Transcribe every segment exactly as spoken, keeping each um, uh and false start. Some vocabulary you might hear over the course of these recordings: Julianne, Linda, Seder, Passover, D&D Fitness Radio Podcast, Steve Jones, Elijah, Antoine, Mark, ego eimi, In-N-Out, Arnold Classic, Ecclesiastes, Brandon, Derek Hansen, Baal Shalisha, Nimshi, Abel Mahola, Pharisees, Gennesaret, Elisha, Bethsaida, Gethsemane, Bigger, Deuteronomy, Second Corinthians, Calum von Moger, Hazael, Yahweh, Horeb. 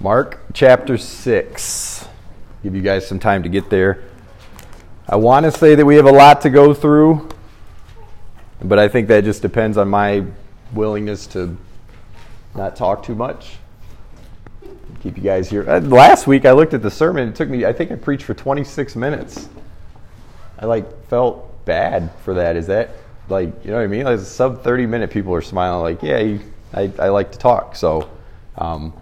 Mark chapter six. Give you guys some time to get there. I want to say that we have a lot to go through, but I think that just depends on my willingness to not talk too much. Keep you guys here. Uh, last week I looked at the sermon. It took me, I think I preached for twenty-six minutes. I like felt bad for that. Is that like, you know what I mean? Like sub thirty minute people are smiling like, yeah, you, I, I like to talk. So, um,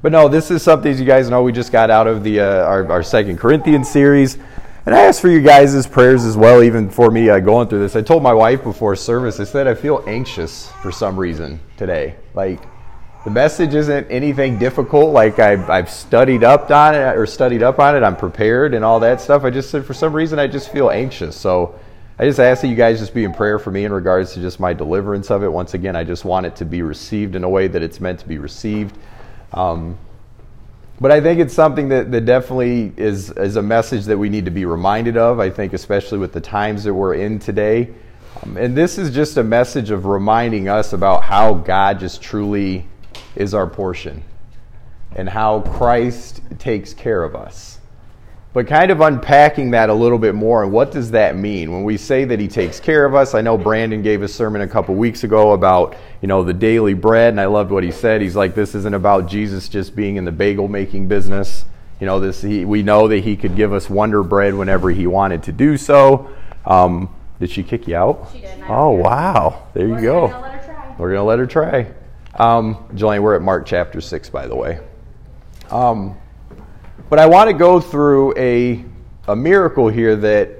but no, this is something, as you guys know, we just got out of the uh, our, our Second Corinthians series. And I asked for you guys' prayers as well, even for me uh, going through this. I told my wife before service, I said, I feel anxious for some reason today. Like, the message isn't anything difficult. Like I've, I've studied up on it, or studied up on it. I'm prepared and all that stuff. I just said for some reason I just feel anxious. So I just ask that you guys just be in prayer for me in regards to just my deliverance of it. Once again, I just want it to be received in a way that it's meant to be received. Um, but I think it's something that, that definitely is is a message that we need to be reminded of. I think especially with the times that we're in today, um, and this is just a message of reminding us about how God just truly is our portion and how Christ takes care of us. But kind of unpacking that a little bit more, and what does that mean when we say that he takes care of us? I know Brandon gave a sermon a couple weeks ago about, you know, the daily bread, and I loved what he said. He's like, this isn't about Jesus just being in the bagel making business. You know, this he, we know that he could give us Wonder Bread whenever he wanted to do so. Um, did she kick you out? She did. Oh, wow. There you go. We're going to let her try. We're going to let her try. Um, Julianne, we're at Mark chapter six, by the way. Um, but I want to go through a, a miracle here that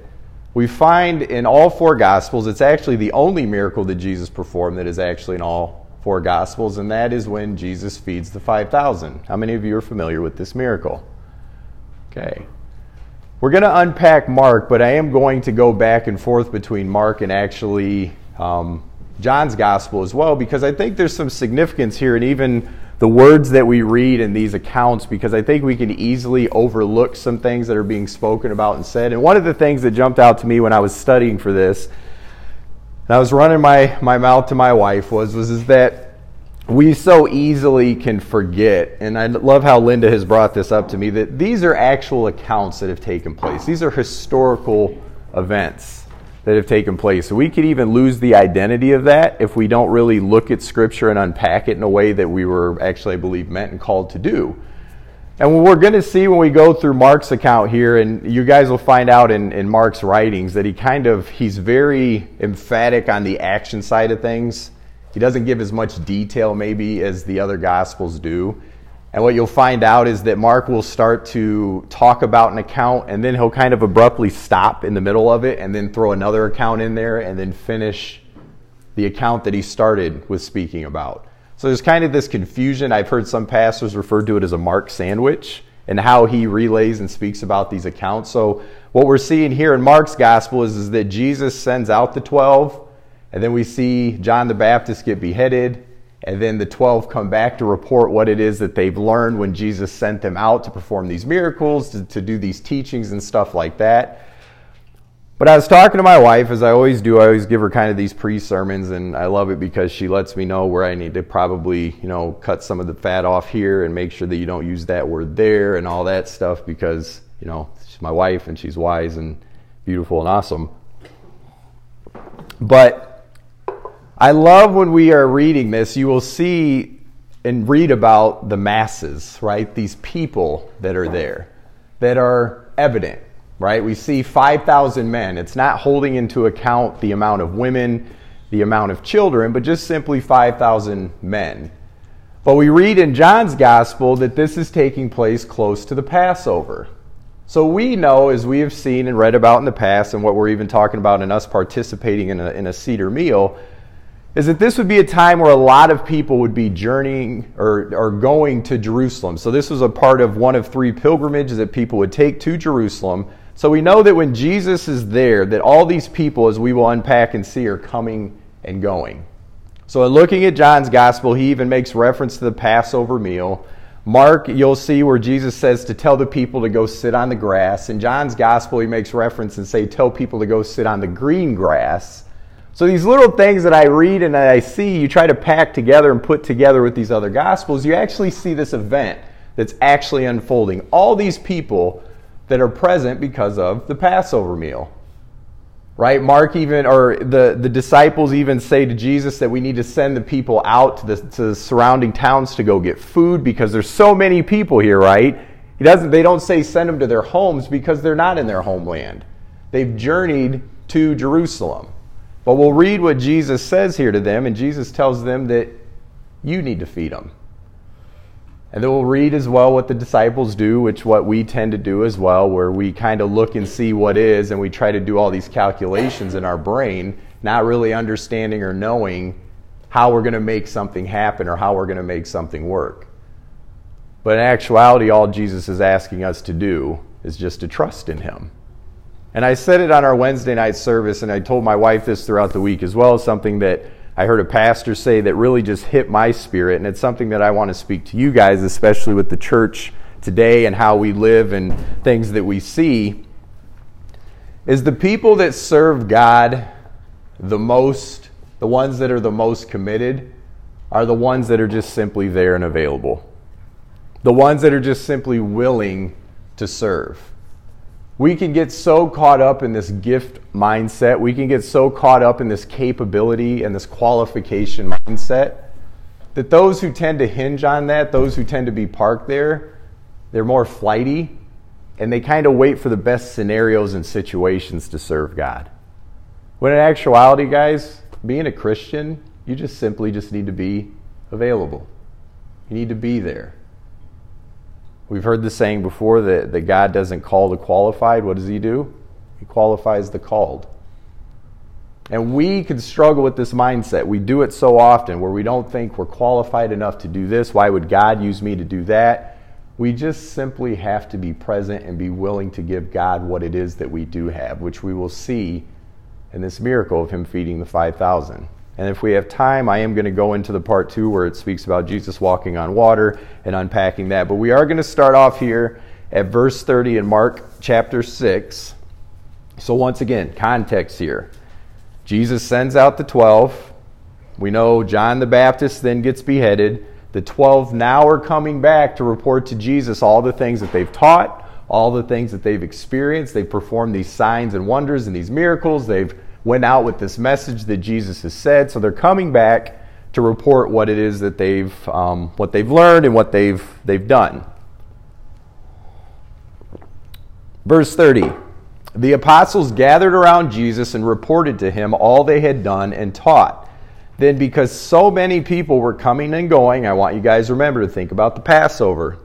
we find in all four Gospels. It's actually the only miracle that Jesus performed that is actually in all four Gospels, and that is when Jesus feeds the five thousand. How many of you are familiar with this miracle? Okay. We're going to unpack Mark, but I am going to go back and forth between Mark and actually... Um, John's gospel as well, because I think there's some significance here in even the words that we read in these accounts, because I think we can easily overlook some things that are being spoken about and said. And one of the things that jumped out to me when I was studying for this, and I was running my, my mouth to my wife, was, was is that we so easily can forget, and I love how Linda has brought this up to me, that these are actual accounts that have taken place. These are historical events that have taken place. So we could even lose the identity of that if we don't really look at Scripture and unpack it in a way that we were actually, I believe, meant and called to do. And what we're going to see when we go through Mark's account here, and you guys will find out in, in Mark's writings that he kind of, he's very emphatic on the action side of things. He doesn't give as much detail maybe as the other Gospels do. And what you'll find out is that Mark will start to talk about an account, and then he'll kind of abruptly stop in the middle of it and then throw another account in there and then finish the account that he started with speaking about. So there's kind of this confusion. I've heard some pastors refer to it as a Mark sandwich and how he relays and speaks about these accounts. So what we're seeing here in Mark's gospel is, is that Jesus sends out the twelve, and then we see John the Baptist get beheaded. And then the twelve come back to report what it is that they've learned when Jesus sent them out to perform these miracles, to, to do these teachings and stuff like that. But I was talking to my wife, as I always do. I always give her kind of these pre-sermons, and I love it because she lets me know where I need to probably, you know, cut some of the fat off here and make sure that you don't use that word there and all that stuff, because, you know, she's my wife and she's wise and beautiful and awesome. But I love when we are reading this, you will see and read about the masses, right? These people that are there, that are evident, right? We see five thousand men. It's not holding into account the amount of women, the amount of children, but just simply five thousand men. But we read in John's gospel that this is taking place close to the Passover. So we know, as we have seen and read about in the past, and what we're even talking about in us participating in a, in a Seder meal, is that this would be a time where a lot of people would be journeying or, or going to Jerusalem. So this was a part of one of three pilgrimages that people would take to Jerusalem. So we know that when Jesus is there, that all these people, as we will unpack and see, are coming and going. So in looking at John's gospel, he even makes reference to the Passover meal. Mark, you'll see where Jesus says to tell the people to go sit on the grass. In John's gospel, he makes reference and say, tell people to go sit on the green grass. So these little things that I read and that I see, you try to pack together and put together with these other gospels, you actually see this event that's actually unfolding. All these people that are present because of the Passover meal, right? Mark even, or the, the disciples even say to Jesus that we need to send the people out to the, to the surrounding towns to go get food because there's so many people here, right? He doesn't, they don't say send them to their homes because they're not in their homeland. They've journeyed to Jerusalem. But we'll read what Jesus says here to them, and Jesus tells them that you need to feed them. And then we'll read as well what the disciples do, which what we tend to do as well, where we kind of look and see what is, and we try to do all these calculations in our brain, not really understanding or knowing how we're going to make something happen or how we're going to make something work. But in actuality, all Jesus is asking us to do is just to trust in him. And I said it on our Wednesday night service, and I told my wife this throughout the week as well, something that I heard a pastor say that really just hit my spirit, and it's something that I want to speak to you guys, especially with the church today and how we live and things that we see, is the people that serve God the most, the ones that are the most committed, are the ones that are just simply there and available. The ones that are just simply willing to serve. We can get so caught up in this gift mindset. We can get so caught up in this capability and this qualification mindset that those who tend to hinge on that, those who tend to be parked there, they're more flighty and they kind of wait for the best scenarios and situations to serve God. When in actuality, guys, being a Christian, you just simply just need to be available. You need to be there. We've heard the saying before that, that God doesn't call the qualified. What does he do? He qualifies the called. And we can struggle with this mindset. We do it so often where we don't think we're qualified enough to do this. Why would God use me to do that? We just simply have to be present and be willing to give God what it is that we do have, which we will see in this miracle of him feeding the five thousand. And if we have time, I am going to go into the part two where it speaks about Jesus walking on water and unpacking that. But we are going to start off here at verse thirty in Mark chapter six. So once again, context here. Jesus sends out the twelve. We know John the Baptist then gets beheaded. The twelve now are coming back to report to Jesus all the things that they've taught, all the things that they've experienced. They've performed these signs and wonders and these miracles. They've went out with this message that Jesus has said, so they're coming back to report what it is that they've, um, what they've learned and what they've they've done. Verse thirty, the apostles gathered around Jesus and reported to him all they had done and taught. Then, because so many people were coming and going, I want you guys to remember to think about the Passover,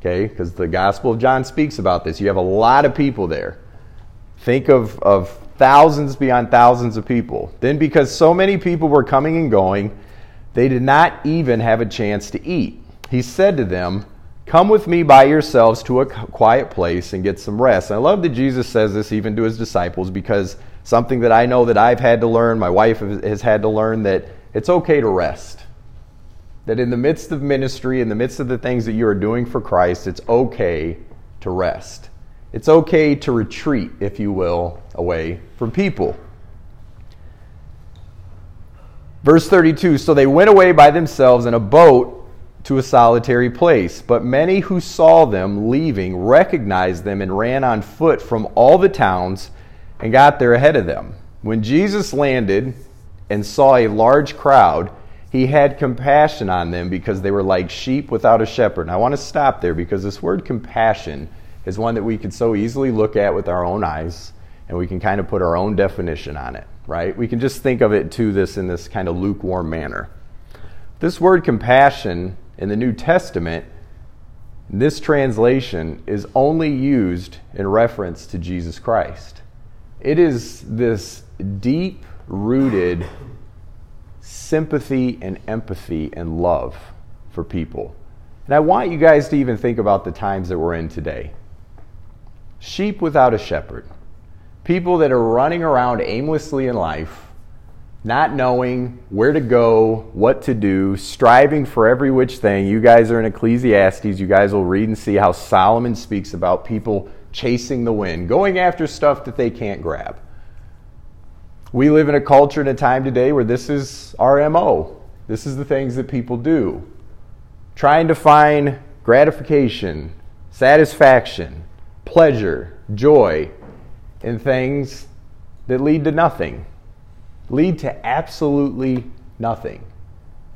okay? Because the Gospel of John speaks about this. You have a lot of people there. Think of of. Thousands beyond thousands of people. Then because so many people were coming and going, they did not even have a chance to eat. He said to them, come with me by yourselves to a quiet place and get some rest. And I love that Jesus says this even to his disciples, because something that I know that I've had to learn, my wife has had to learn, that it's okay to rest. That in the midst of ministry, in the midst of the things that you are doing for Christ, it's okay to rest. It's okay to retreat, if you will, away from people. Verse thirty-two, so they went away by themselves in a boat to a solitary place. But many who saw them leaving recognized them and ran on foot from all the towns and got there ahead of them. When Jesus landed and saw a large crowd, he had compassion on them because they were like sheep without a shepherd. And I want to stop there because this word compassion is one that we could so easily look at with our own eyes, and we can kind of put our own definition on it, right? We can just think of it to this in this kind of lukewarm manner. This word compassion in the New Testament, this translation is only used in reference to Jesus Christ. It is this deep-rooted sympathy and empathy and love for people. And I want you guys to even think about the times that we're in today. Sheep without a shepherd. People that are running around aimlessly in life, not knowing where to go, what to do, striving for every which thing. You guys are in Ecclesiastes. You guys will read and see how Solomon speaks about people chasing the wind, going after stuff that they can't grab. We live in a culture and a time today where this is our M O. This is the things that people do. Trying to find gratification, satisfaction, pleasure, joy in things that lead to nothing. Lead to absolutely nothing.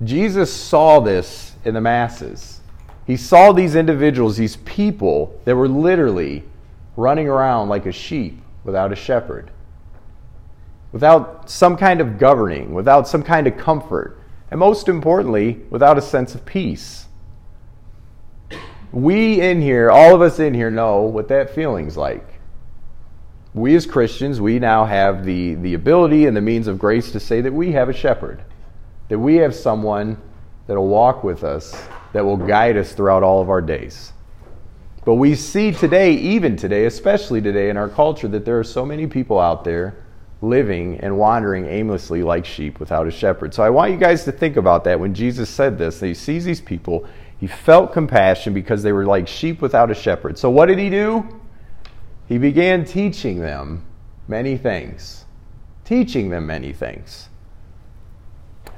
Jesus saw this in the masses. He saw these individuals, these people that were literally running around like a sheep without a shepherd, without some kind of governing, without some kind of comfort, and most importantly, without a sense of peace. We in here, all of us in here, know what that feeling's like. We as Christians, we now have the, the ability and the means of grace to say that we have a shepherd, that we have someone that will walk with us, that will guide us throughout all of our days. But we see today, even today, especially today in our culture, that there are so many people out there living and wandering aimlessly like sheep without a shepherd. So I want you guys to think about that. When Jesus said this, that he sees these people, he felt compassion because they were like sheep without a shepherd. So what did he do? He began teaching them many things. Teaching them many things.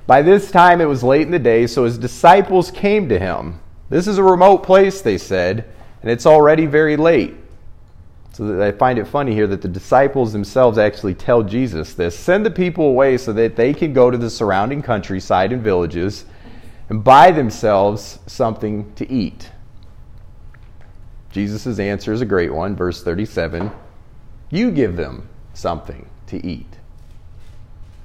By this time, it was late in the day, so his disciples came to him. This is a remote place, they said, and it's already very late. So I find it funny here that the disciples themselves actually tell Jesus this. Send the people away so that they can go to the surrounding countryside and villages and buy themselves something to eat. Jesus' answer is a great one, verse thirty-seven. You give them something to eat.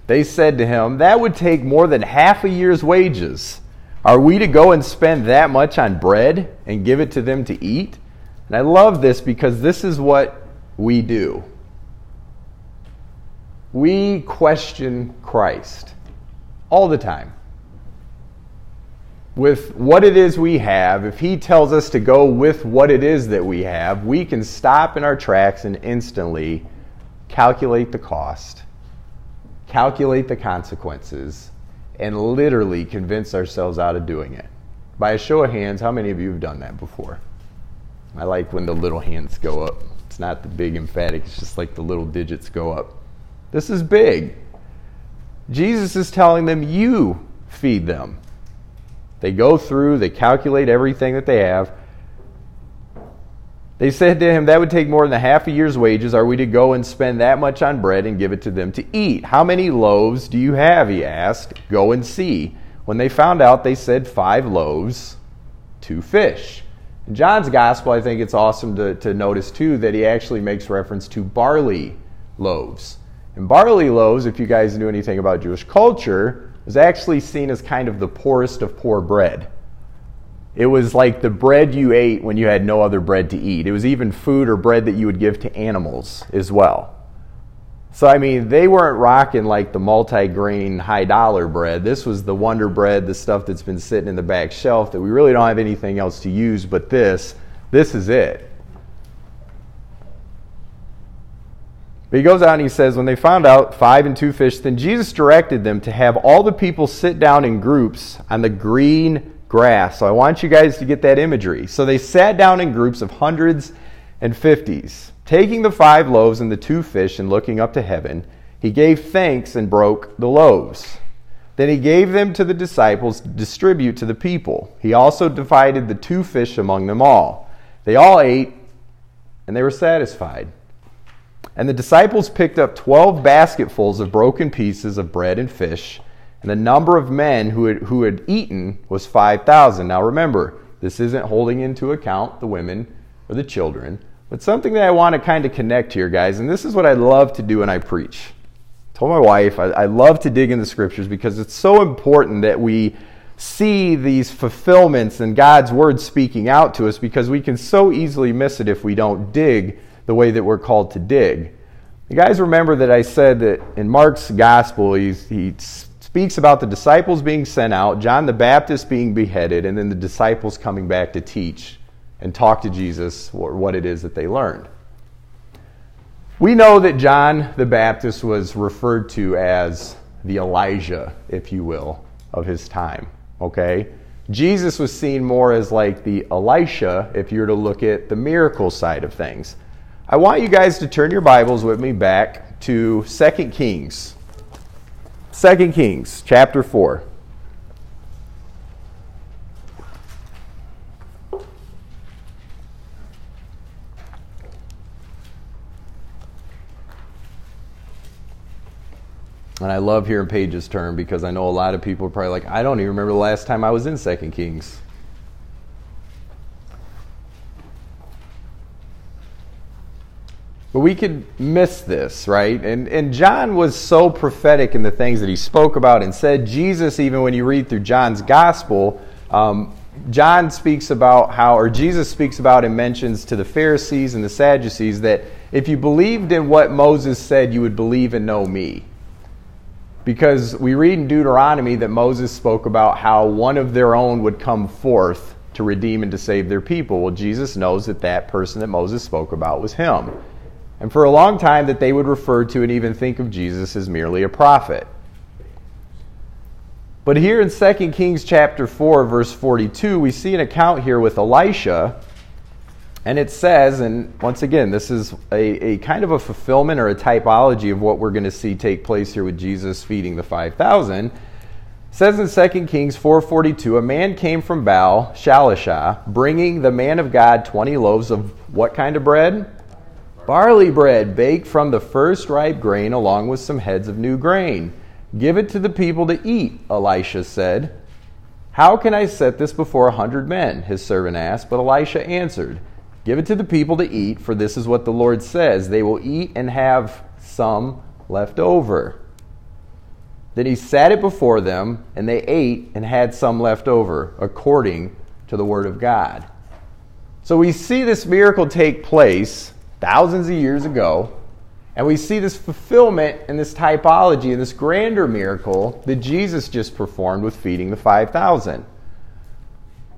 They said to him, that would take more than half a year's wages. Are we to go and spend that much on bread and give it to them to eat? And I love this because this is what we do. We question Christ all the time. With what it is we have, if he tells us to go with what it is that we have, we can stop in our tracks and instantly calculate the cost, calculate the consequences, and literally convince ourselves out of doing it. By a show of hands, how many of you have done that before? I like when the little hands go up. It's not the big emphatic, it's just like the little digits go up. This is big. Jesus is telling them, you feed them. They go through, they calculate everything that they have. They said to him, that would take more than a half a year's wages. Are we to go and spend that much on bread and give it to them to eat? How many loaves do you have, he asked. Go and see. When they found out, they said five loaves, two fish. In John's gospel, I think it's awesome to, to notice too that he actually makes reference to barley loaves. And barley loaves, if you guys knew anything about Jewish culture, was actually seen as kind of the poorest of poor bread. It was like the bread you ate when you had no other bread to eat. It was even food or bread that you would give to animals as well. So, I mean, they weren't rocking like the multi-grain, high-dollar bread. This was the Wonder Bread, the stuff that's been sitting in the back shelf that we really don't have anything else to use but this. This is it. But he goes out and he says, when they found out five and two fish, then Jesus directed them to have all the people sit down in groups on the green grass. So I want you guys to get that imagery. So they sat down in groups of hundreds and fifties. Taking the five loaves and the two fish and looking up to heaven, he gave thanks and broke the loaves. Then he gave them to the disciples to distribute to the people. He also divided the two fish among them all. They all ate and they were satisfied. And the disciples picked up twelve basketfuls of broken pieces of bread and fish, and the number of men who had, who had eaten was five thousand. Now remember, this isn't holding into account the women or the children, but something that I want to kind of connect here, guys, and this is what I love to do when I preach. I told my wife, I, I love to dig in the scriptures because it's so important that we see these fulfillments and God's word speaking out to us, because we can so easily miss it if we don't dig the way that we're called to dig. You guys remember that I said that in Mark's gospel, he's, he speaks about the disciples being sent out, John the Baptist being beheaded, and then the disciples coming back to teach and talk to Jesus or what it is that they learned. We know that John the Baptist was referred to as the Elijah, if you will, of his time, okay? Jesus was seen more as like the Elisha if you were to look at the miracle side of things. I want you guys to turn your Bibles with me back to Second Kings. Second Kings chapter four. And I love hearing Paige's term, because I know a lot of people are probably like, I don't even remember the last time I was in Second Kings. But we could miss this, right? And and John was so prophetic in the things that he spoke about and said. Jesus, even when you read through John's gospel, um, John speaks about how, or Jesus speaks about and mentions to the Pharisees and the Sadducees that if you believed in what Moses said, you would believe and know me. Because we read in Deuteronomy that Moses spoke about how one of their own would come forth to redeem and to save their people. Well, Jesus knows that that person that Moses spoke about was him. And for a long time that they would refer to and even think of Jesus as merely a prophet. But here in Second Kings chapter four, verse forty-two, we see an account here with Elisha. And it says, and once again, this is a, a kind of a fulfillment or a typology of what we're going to see take place here with Jesus feeding the five thousand. It says in Second Kings four forty-two, a man came from Baal Shalisha, bringing the man of God twenty loaves of what kind of bread? Barley bread, baked from the first ripe grain, along with some heads of new grain. Give it to the people to eat, Elisha said. How can I set this before a hundred men? His servant asked, but Elisha answered, give it to the people to eat, for this is what the Lord says. They will eat and have some left over. Then he set it before them, and they ate and had some left over, according to the word of God. So we see this miracle take place thousands of years ago, and we see this fulfillment and this typology and this grander miracle that Jesus just performed with feeding the five thousand.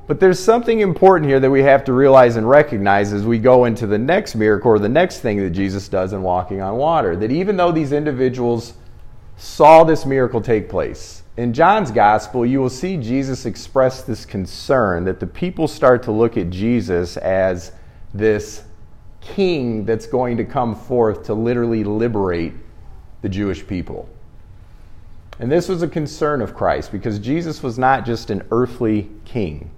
But there's something important here that we have to realize and recognize as we go into the next miracle or the next thing that Jesus does in walking on water. That even though these individuals saw this miracle take place, in John's gospel you will see Jesus express this concern that the people start to look at Jesus as this king that's going to come forth to literally liberate the Jewish people. And this was a concern of Christ, because Jesus was not just an earthly king.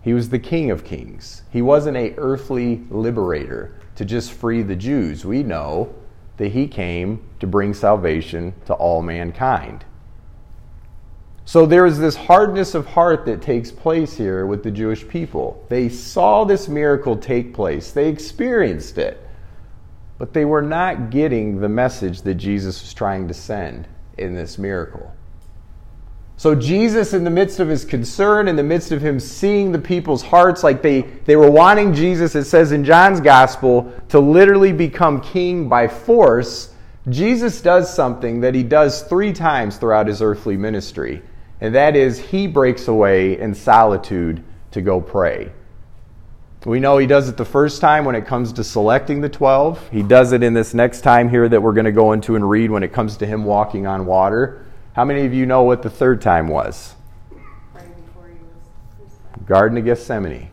He was the King of Kings. He wasn't an earthly liberator to just free the Jews. We know that he came to bring salvation to all mankind. So there is this hardness of heart that takes place here with the Jewish people. They saw this miracle take place. They experienced it. But they were not getting the message that Jesus was trying to send in this miracle. So Jesus, in the midst of his concern, in the midst of him seeing the people's hearts, like they, they were wanting Jesus, it says in John's gospel, to literally become king by force, Jesus does something that he does three times throughout his earthly ministry, and that is he breaks away in solitude to go pray. We know he does it the first time when it comes to selecting the twelve. He does it in this next time here that we're going to go into and read when it comes to him walking on water. How many of you know what the third time was? Garden of Gethsemane.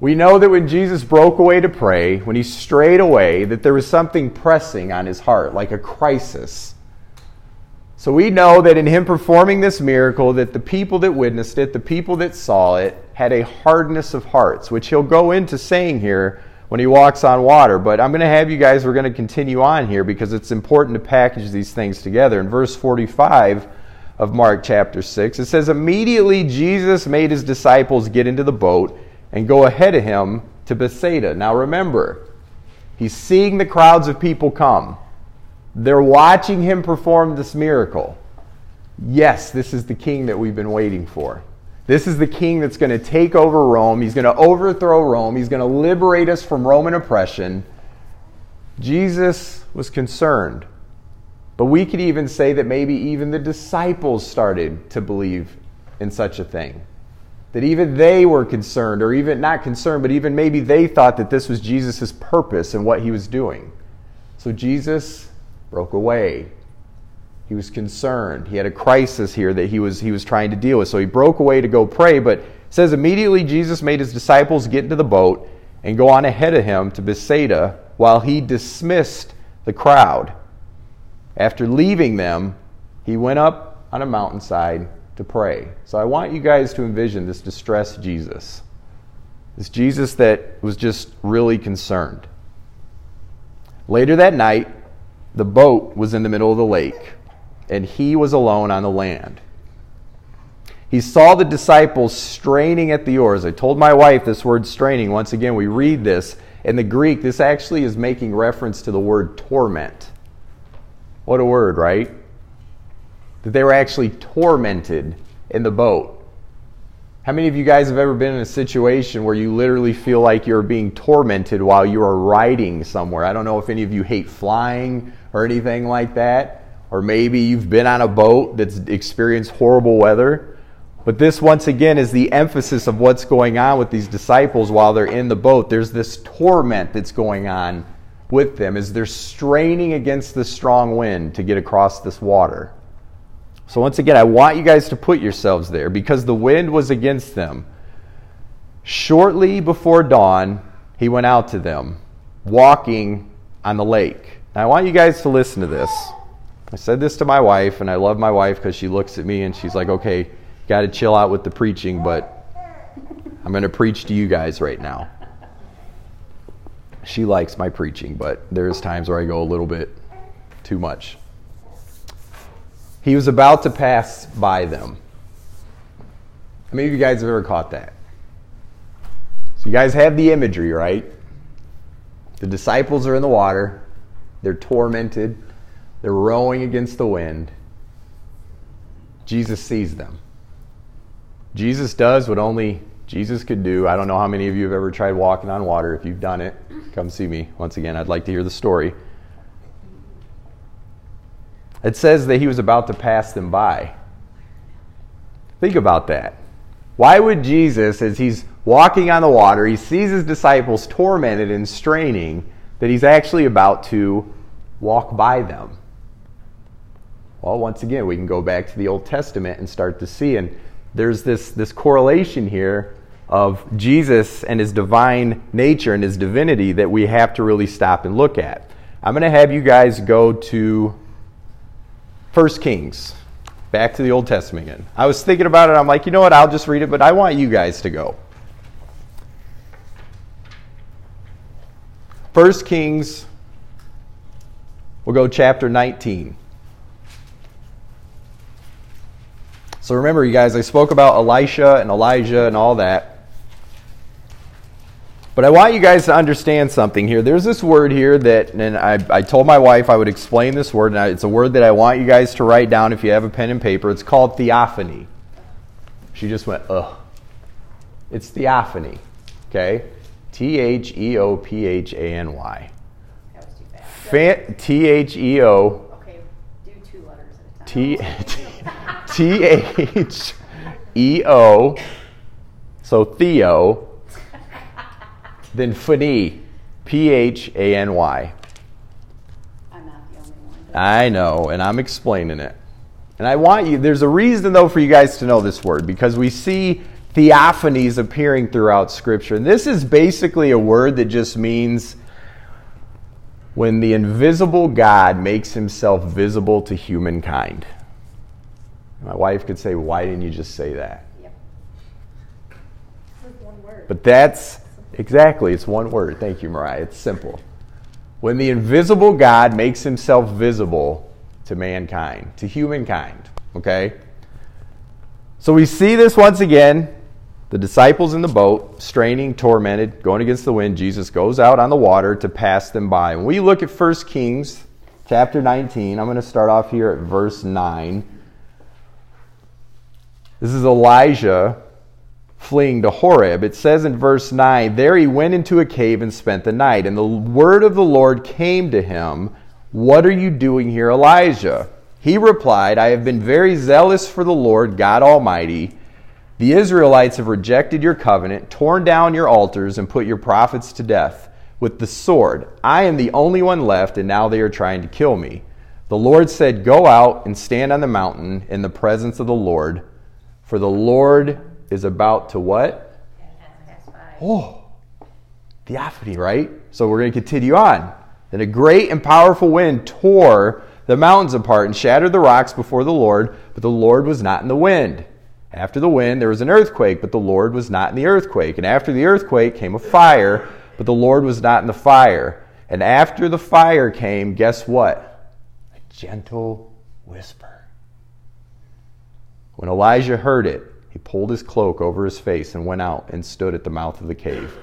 We know that when Jesus broke away to pray, when he strayed away, that there was something pressing on his heart, like a crisis. So we know that in him performing this miracle, that the people that witnessed it, the people that saw it, had a hardness of hearts, which he'll go into saying here when he walks on water. But I'm going to have you guys, we're going to continue on here, because it's important to package these things together. In verse forty-five of Mark chapter six, it says, immediately Jesus made his disciples get into the boat and go ahead of him to Bethsaida. Now remember, he's seeing the crowds of people come. They're watching him perform this miracle. Yes, this is the king that we've been waiting for. This is the king that's going to take over Rome. He's going to overthrow Rome. He's going to liberate us from Roman oppression. Jesus was concerned. But we could even say that maybe even the disciples started to believe in such a thing. That even they were concerned, or even not concerned, but even maybe they thought that this was Jesus' purpose and what he was doing. So Jesus broke away. He was concerned. He had a crisis here that he was he was trying to deal with. So he broke away to go pray, but it says immediately Jesus made his disciples get into the boat and go on ahead of him to Bethsaida while he dismissed the crowd. After leaving them, He went up on a mountainside to pray. So I want you guys to envision this distressed Jesus. This Jesus that was just really concerned. Later that night, the boat was in the middle of the lake, and he was alone on the land. He saw the disciples straining at the oars. I told my wife this word straining. Once again, we read this in the Greek. This actually is making reference to the word torment. What a word, right? That they were actually tormented in the boat. How many of you guys have ever been in a situation where you literally feel like you're being tormented while you are riding somewhere? I don't know if any of you hate flying or anything like that. Or maybe you've been on a boat that's experienced horrible weather. But this, once again, is the emphasis of what's going on with these disciples while they're in the boat. There's this torment that's going on with them as they're straining against the strong wind to get across this water. So once again, I want you guys to put yourselves there because the wind was against them. Shortly before dawn, he went out to them, walking on the lake. Now, I want you guys to listen to this. I said this to my wife, and I love my wife because she looks at me and she's like, okay, got to chill out with the preaching, but I'm going to preach to you guys right now. She likes my preaching, but there's times where I go a little bit too much. He was about to pass by them. How many of you guys have ever caught that? So you guys have the imagery, right? The disciples are in the water. They're tormented. They're rowing against the wind. Jesus sees them. Jesus does what only Jesus could do. I don't know how many of you have ever tried walking on water. If you've done it, come see me. Once again, I'd like to hear the story. It says that he was about to pass them by. Think about that. Why would Jesus, as he's walking on the water, he sees his disciples tormented and straining, that he's actually about to walk by them? Well, once again, we can go back to the Old Testament and start to see, and there's this, this correlation here of Jesus and his divine nature and his divinity that we have to really stop and look at. I'm going to have you guys go to First Kings, back to the Old Testament again. I was thinking about it. I'm like, you know what? I'll just read it, but I want you guys to go. First Kings, we'll go chapter nineteen. So remember, you guys, I spoke about Elisha and Elijah and all that. But I want you guys to understand something here. There's this word here that, and I, I told my wife I would explain this word, and I, it's a word that I want you guys to write down if you have a pen and paper. It's called theophany. She just went, ugh. It's theophany, okay? T H E O P H A N Y. That was too fast. Fan- T H E O. Okay, do two letters at a time. T- T H E O. So Theo. Then phany, P H A N Y. I'm not the only one. I know, and I'm explaining it. And I want you, there's a reason, though, for you guys to know this word, because we see theophanies appearing throughout Scripture. And this is basically a word that just means when the invisible God makes himself visible to humankind. My wife could say, why didn't you just say that? Yep. With one word. But that's... Exactly, it's one word. Thank you, Mariah. It's simple. When the invisible God makes himself visible to mankind, to humankind, okay? So we see this once again, the disciples in the boat, straining, tormented, going against the wind. Jesus goes out on the water to pass them by. When we look at First Kings chapter nineteen, I'm going to start off here at verse nine. This is Elijah fleeing to Horeb. It says in verse nine, there he went into a cave and spent the night, and the word of the Lord came to him, what are you doing here, Elijah? He replied, I have been very zealous for the Lord God Almighty. The Israelites have rejected your covenant, torn down your altars, and put your prophets to death with the sword. I am the only one left, and now they are trying to kill me. The Lord said, go out and stand on the mountain in the presence of the Lord, for the Lord is about to what? Oh, theophany, right? So we're going to continue on. Then a great and powerful wind tore the mountains apart and shattered the rocks before the Lord, but the Lord was not in the wind. After the wind, there was an earthquake, but the Lord was not in the earthquake. And after the earthquake came a fire, but the Lord was not in the fire. And after the fire came, guess what? A gentle whisper. When Elijah heard it, he pulled his cloak over his face and went out and stood at the mouth of the cave.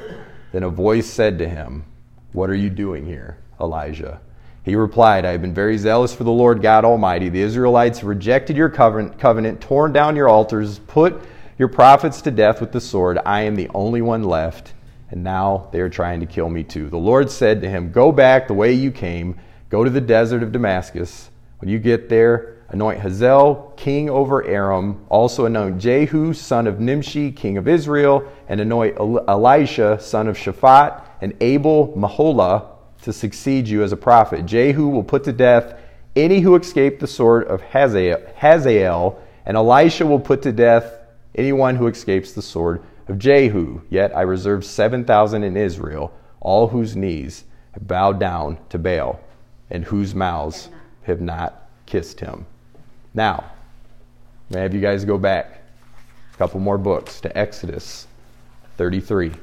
Then a voice said to him, "What are you doing here, Elijah?" He replied, "I have been very zealous for the Lord God Almighty. The Israelites rejected your covenant, torn down your altars, put your prophets to death with the sword. I am the only one left, and now they are trying to kill me too." The Lord said to him, "Go back the way you came. Go to the desert of Damascus. When you get there, anoint Hazael, king over Aram. Also anoint Jehu, son of Nimshi, king of Israel, and anoint Elisha, son of Shaphat, and Abel Mahola, to succeed you as a prophet. Jehu will put to death any who escape the sword of Hazael, Hazael, and Elisha will put to death anyone who escapes the sword of Jehu. Yet I reserve seven thousand in Israel, all whose knees have bowed down to Baal, and whose mouths have not kissed him." Now, I'm going to have you guys go back a couple more books to Exodus thirty-three.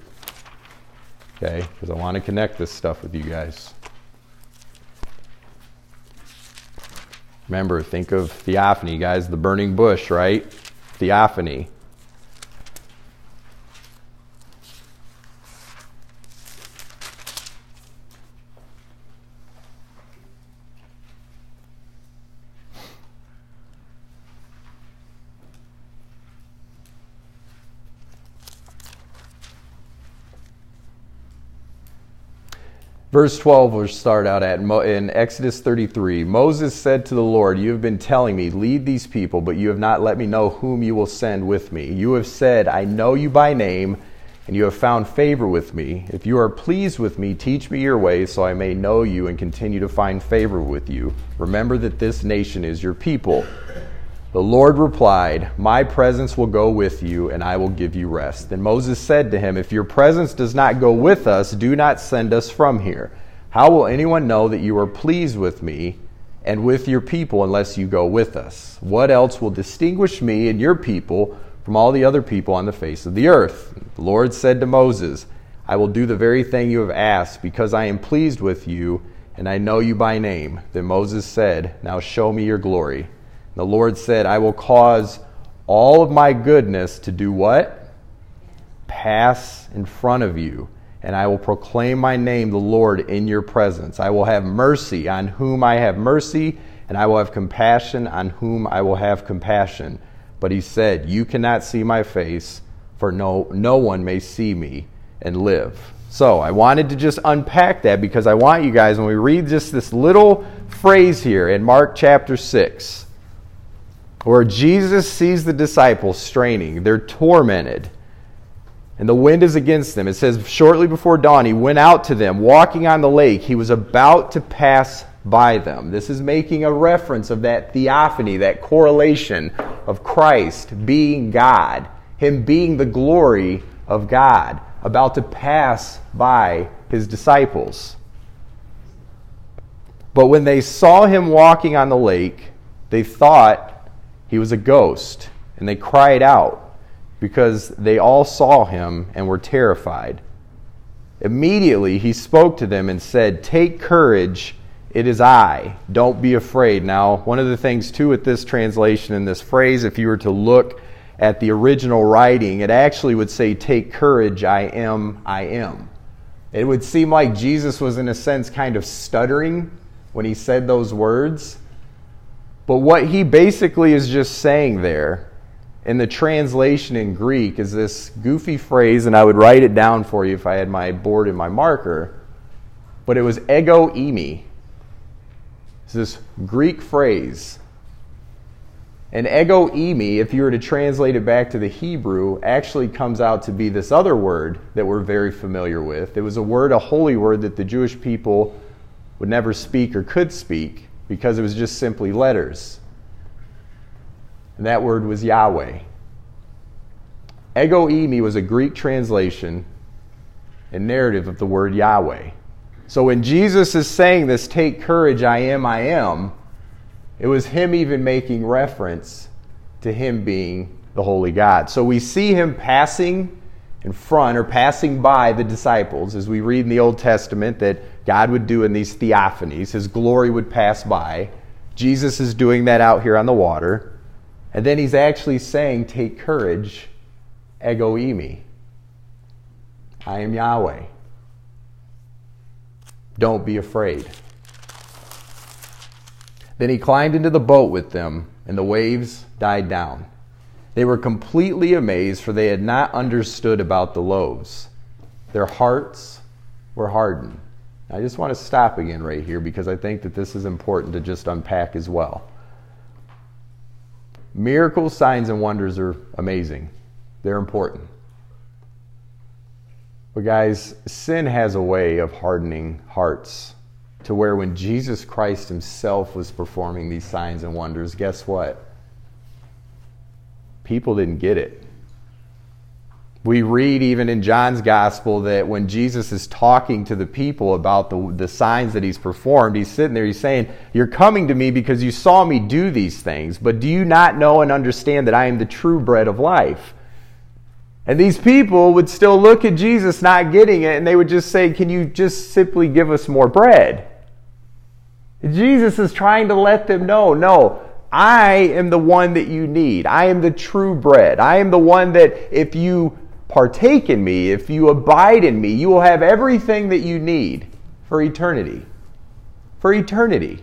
Okay, because I want to connect this stuff with you guys. Remember, think of theophany, guys, the burning bush, right? Theophany. Verse twelve, we'll start out at, in Exodus thirty-three. "Moses said to the Lord, 'You have been telling me, lead these people, but you have not let me know whom you will send with me. You have said, I know you by name, and you have found favor with me. If you are pleased with me, teach me your ways, so I may know you and continue to find favor with you. Remember that this nation is your people.' The Lord replied, 'My presence will go with you, and I will give you rest.' Then Moses said to him, 'If your presence does not go with us, do not send us from here. How will anyone know that you are pleased with me and with your people unless you go with us? What else will distinguish me and your people from all the other people on the face of the earth?' The Lord said to Moses, 'I will do the very thing you have asked, because I am pleased with you, and I know you by name.' Then Moses said, 'Now show me your glory.' The Lord said, 'I will cause all of my goodness to do what? Pass in front of you, and I will proclaim my name, the Lord, in your presence. I will have mercy on whom I have mercy, and I will have compassion on whom I will have compassion.' But he said, 'You cannot see my face, for no, no one may see me and live.'" So I wanted to just unpack that, because I want you guys, when we read just this little phrase here in Mark chapter six, where Jesus sees the disciples straining, they're tormented, and the wind is against them. It says, "Shortly before dawn, he went out to them, walking on the lake. He was about to pass by them." This is making a reference of that theophany, that correlation of Christ being God, him being the glory of God, about to pass by his disciples. "But when they saw him walking on the lake, they thought he was a ghost, and they cried out, because they all saw him and were terrified. Immediately he spoke to them and said, 'Take courage, it is I. Don't be afraid.'" Now, one of the things, too, with this translation and this phrase, if you were to look at the original writing, it actually would say, "Take courage, I am, I am." It would seem like Jesus was, in a sense, kind of stuttering when he said those words. But what he basically is just saying there in the translation in Greek is this goofy phrase, and I would write it down for you if I had my board and my marker, but it was "ego eimi." It's this Greek phrase. And "ego eimi," if you were to translate it back to the Hebrew, actually comes out to be this other word that we're very familiar with. It was a word, a holy word, that the Jewish people would never speak or could speak, because it was just simply letters. And that word was Yahweh. "Ego eimi" was a Greek translation and narrative of the word Yahweh. So when Jesus is saying this, "Take courage, I am, I am," It was him even making reference to him being the holy God. So we see him passing in front or passing by the disciples, as we read in the Old Testament that God would do in these theophanies. His glory would pass by. Jesus is doing that out here on the water. And then he's actually saying, take courage, ego eimi. I am Yahweh. Don't be afraid. Then he climbed into the boat with them, and the waves died down. They were completely amazed, for they had not understood about the loaves. Their hearts were hardened. I just want to stop again right here, because I think that this is important to just unpack as well. Miracles, signs, and wonders are amazing. They're important. But guys, sin has a way of hardening hearts to where when Jesus Christ himself was performing these signs and wonders, guess what? People didn't get it. We read even in John's gospel that when Jesus is talking to the people about the, the signs that he's performed, he's sitting there, he's saying, you're coming to me because you saw me do these things, but do you not know and understand that I am the true bread of life? And these people would still look at Jesus not getting it, and they would just say, can you just simply give us more bread? Jesus is trying to let them know, no, I am the one that you need. I am the true bread. I am the one that if you partake in me, if you abide in me, you will have everything that you need for eternity. For eternity.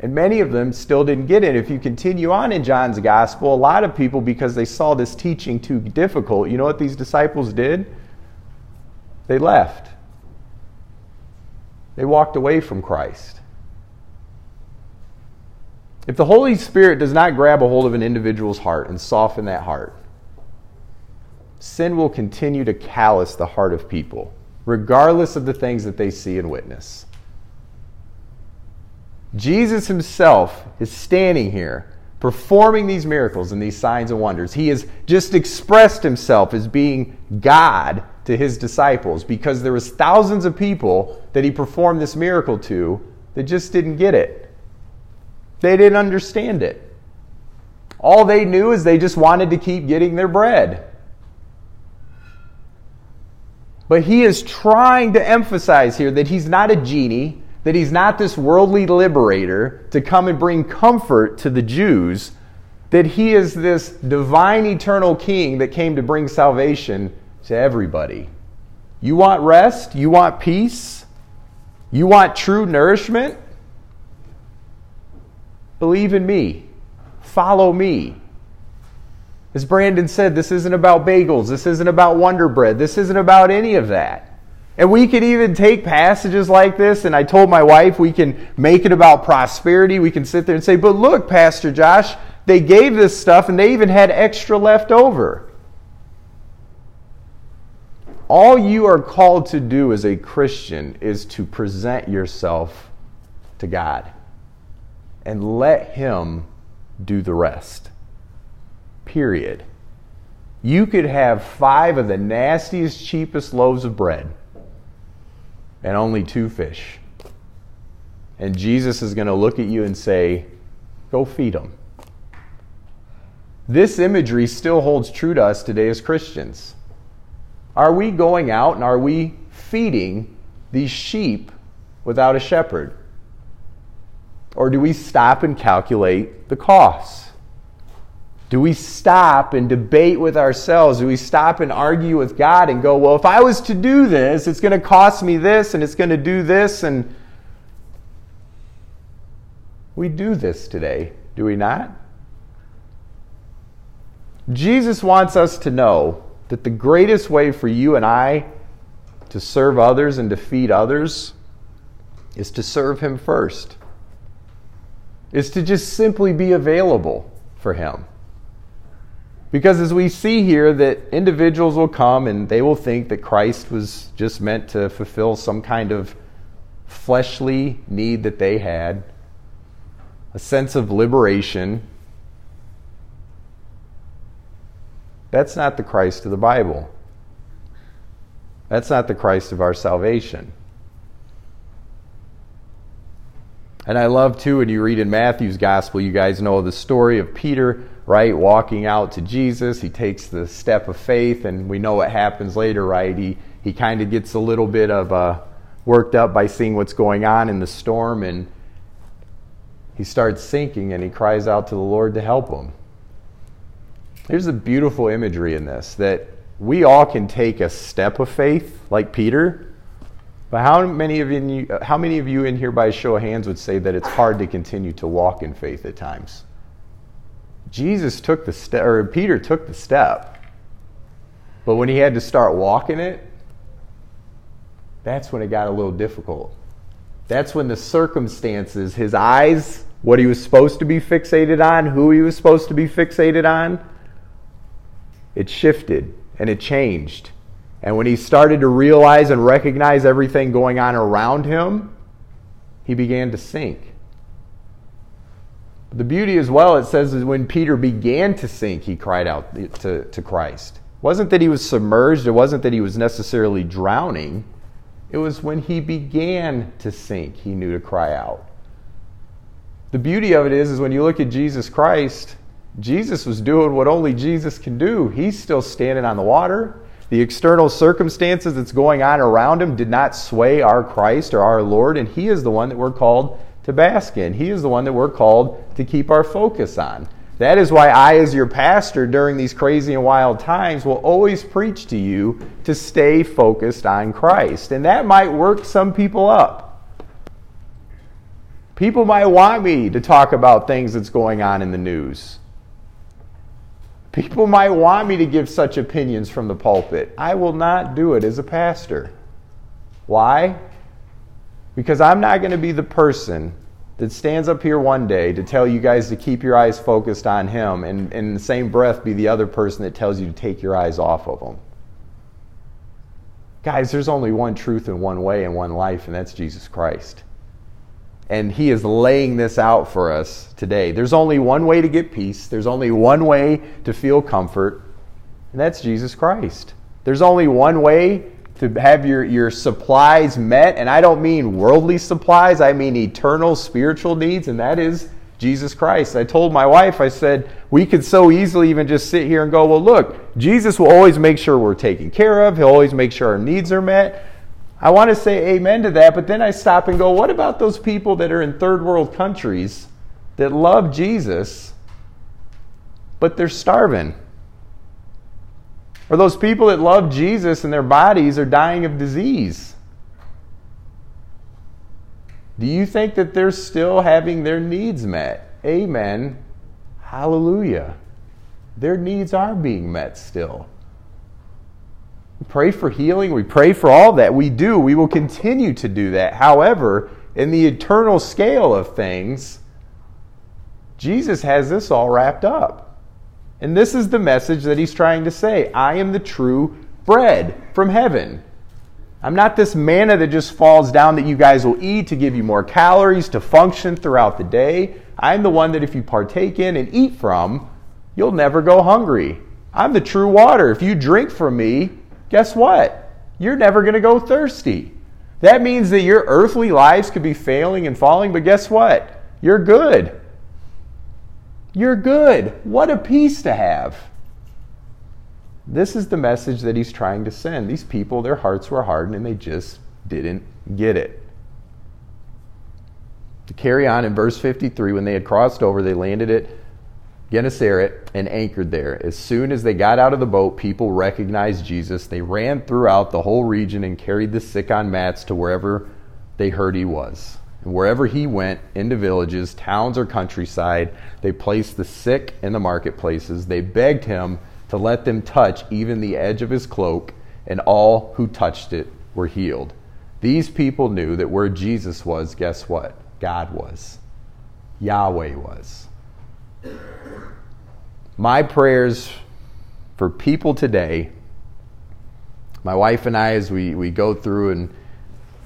And many of them still didn't get it. If you continue on in John's gospel, a lot of people, because they saw this teaching too difficult, you know what these disciples did? They left. They walked away from Christ. If the Holy Spirit does not grab a hold of an individual's heart and soften that heart, sin will continue to callous the heart of people, regardless of the things that they see and witness. Jesus himself is standing here, performing these miracles and these signs and wonders. He has just expressed himself as being God to his disciples, because there was thousands of people that he performed this miracle to that just didn't get it. They didn't understand it. All they knew is they just wanted to keep getting their bread. But he is trying to emphasize here that he's not a genie, that he's not this worldly liberator to come and bring comfort to the Jews, that he is this divine eternal king that came to bring salvation to everybody. You want rest? You want peace? You want true nourishment? Believe in me. Follow me. As Brandon said, this isn't about bagels. This isn't about Wonder Bread. This isn't about any of that. And we can even take passages like this, and I told my wife we can make it about prosperity. We can sit there and say, but look, Pastor Josh, they gave this stuff and they even had extra left over. All you are called to do as a Christian is to present yourself to God. And let him do the rest. Period. You could have five of the nastiest, cheapest loaves of bread and only two fish. And Jesus is going to look at you and say, go feed them. This imagery still holds true to us today as Christians. Are we going out and are we feeding these sheep without a shepherd? Or do we stop and calculate the costs? Do we stop and debate with ourselves? Do we stop and argue with God and go, well, if I was to do this, it's going to cost me this and it's going to do this. And we do this today, do we not? Jesus wants us to know that the greatest way for you and I to serve others and to feed others is to serve him first. Is to just simply be available for him. Because as we see here, that individuals will come and they will think that Christ was just meant to fulfill some kind of fleshly need that they had, a sense of liberation. That's not the Christ of the Bible. That's not the Christ of our salvation. And I love, too, when you read in Matthew's gospel, you guys know the story of Peter, right, walking out to Jesus. He takes the step of faith, and we know what happens later, right? He he kind of gets a little bit of uh, worked up by seeing what's going on in the storm, and he starts sinking, and he cries out to the Lord to help him. There's a beautiful imagery in this, that we all can take a step of faith, like Peter. But how many of you, how many of you in here by a show of hands would say that it's hard to continue to walk in faith at times? Jesus took the step, or Peter took the step. But when he had to start walking it, that's when it got a little difficult. That's when the circumstances, his eyes, what he was supposed to be fixated on, who he was supposed to be fixated on, it shifted and it changed. And when he started to realize and recognize everything going on around him, he began to sink. The beauty as well, it says, is when Peter began to sink, he cried out to, to Christ. It wasn't that he was submerged. It wasn't that he was necessarily drowning. It was when he began to sink, he knew to cry out. The beauty of it is, is when you look at Jesus Christ, Jesus was doing what only Jesus can do. He's still standing on the water. The external circumstances that's going on around him did not sway our Christ or our Lord, and he is the one that we're called to bask in. He is the one that we're called to keep our focus on. That is why I, as your pastor, during these crazy and wild times, will always preach to you to stay focused on Christ. And that might work some people up. People might want me to talk about things that's going on in the news. People might want me to give such opinions from the pulpit. I will not do it as a pastor. Why? Because I'm not going to be the person that stands up here one day to tell you guys to keep your eyes focused on him and, and in the same breath be the other person that tells you to take your eyes off of him. Guys, there's only one truth and one way and one life, and that's Jesus Christ. And he is laying this out for us today. There's only one way to get peace. There's only one way to feel comfort, and that's Jesus Christ. There's only one way to have your, your supplies met, and I don't mean worldly supplies. I mean eternal spiritual needs, and that is Jesus Christ. I told my wife, I said, we could so easily even just sit here and go, well, look, Jesus will always make sure we're taken care of. He'll always make sure our needs are met. I want to say amen to that, but then I stop and go, what about those people that are in third world countries that love Jesus, but they're starving? Or those people that love Jesus and their bodies are dying of disease? Do you think that they're still having their needs met? Amen. Hallelujah. Their needs are being met still. We pray for healing. We pray for all that. We do. We will continue to do that. However, in the eternal scale of things, Jesus has this all wrapped up. And this is the message that he's trying to say. I am the true bread from heaven. I'm not this manna that just falls down that you guys will eat to give you more calories to function throughout the day. I'm the one that if you partake in and eat from, you'll never go hungry. I'm the true water. If you drink from me, guess what? You're never going to go thirsty. That means that your earthly lives could be failing and falling, but guess what? You're good. You're good. What a peace to have. This is the message that he's trying to send. These people, their hearts were hardened and they just didn't get it. To carry on in verse fifty-three, when they had crossed over, they landed at Gennesaret and anchored there. As soon as they got out of the boat, people recognized Jesus. They ran throughout the whole region and carried the sick on mats to wherever they heard he was. And wherever he went, into villages, towns, or countryside, they placed the sick in the marketplaces. They begged him to let them touch even the edge of his cloak, and all who touched it were healed. These people knew that where Jesus was, guess what? God was. Yahweh was. My prayers for people today, my wife and I, as we, we go through and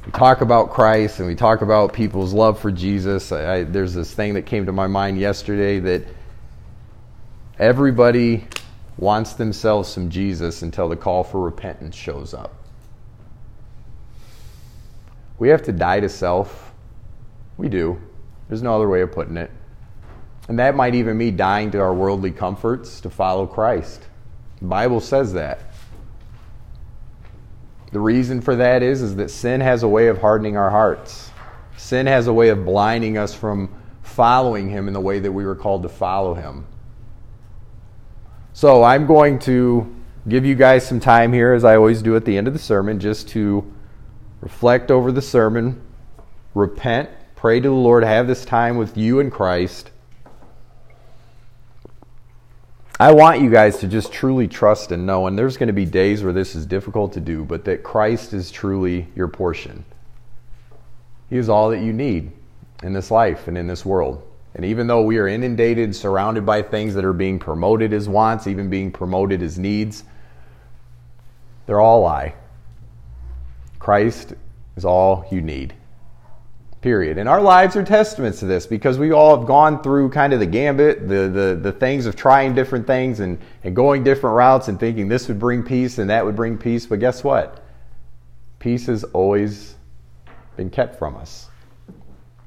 we talk about Christ and we talk about people's love for Jesus, I, I, there's this thing that came to my mind yesterday that everybody wants themselves some Jesus until the call for repentance shows up. We have to die to self. We do. There's no other way of putting it. And that might even mean dying to our worldly comforts to follow Christ. The Bible says that. The reason for that is, is that sin has a way of hardening our hearts. Sin has a way of blinding us from following him in the way that we were called to follow him. So I'm going to give you guys some time here, as I always do at the end of the sermon, just to reflect over the sermon, repent, pray to the Lord, have this time with you and Christ. I want you guys to just truly trust and know, and there's going to be days where this is difficult to do, but that Christ is truly your portion. He is all that you need in this life and in this world. And even though we are inundated, surrounded by things that are being promoted as wants, even being promoted as needs, they're all a lie. Christ is all you need. Period. And our lives are testaments to this, because we all have gone through kind of the gambit, the the, the things of trying different things and, and going different routes and thinking this would bring peace and that would bring peace. But guess what? Peace has always been kept from us.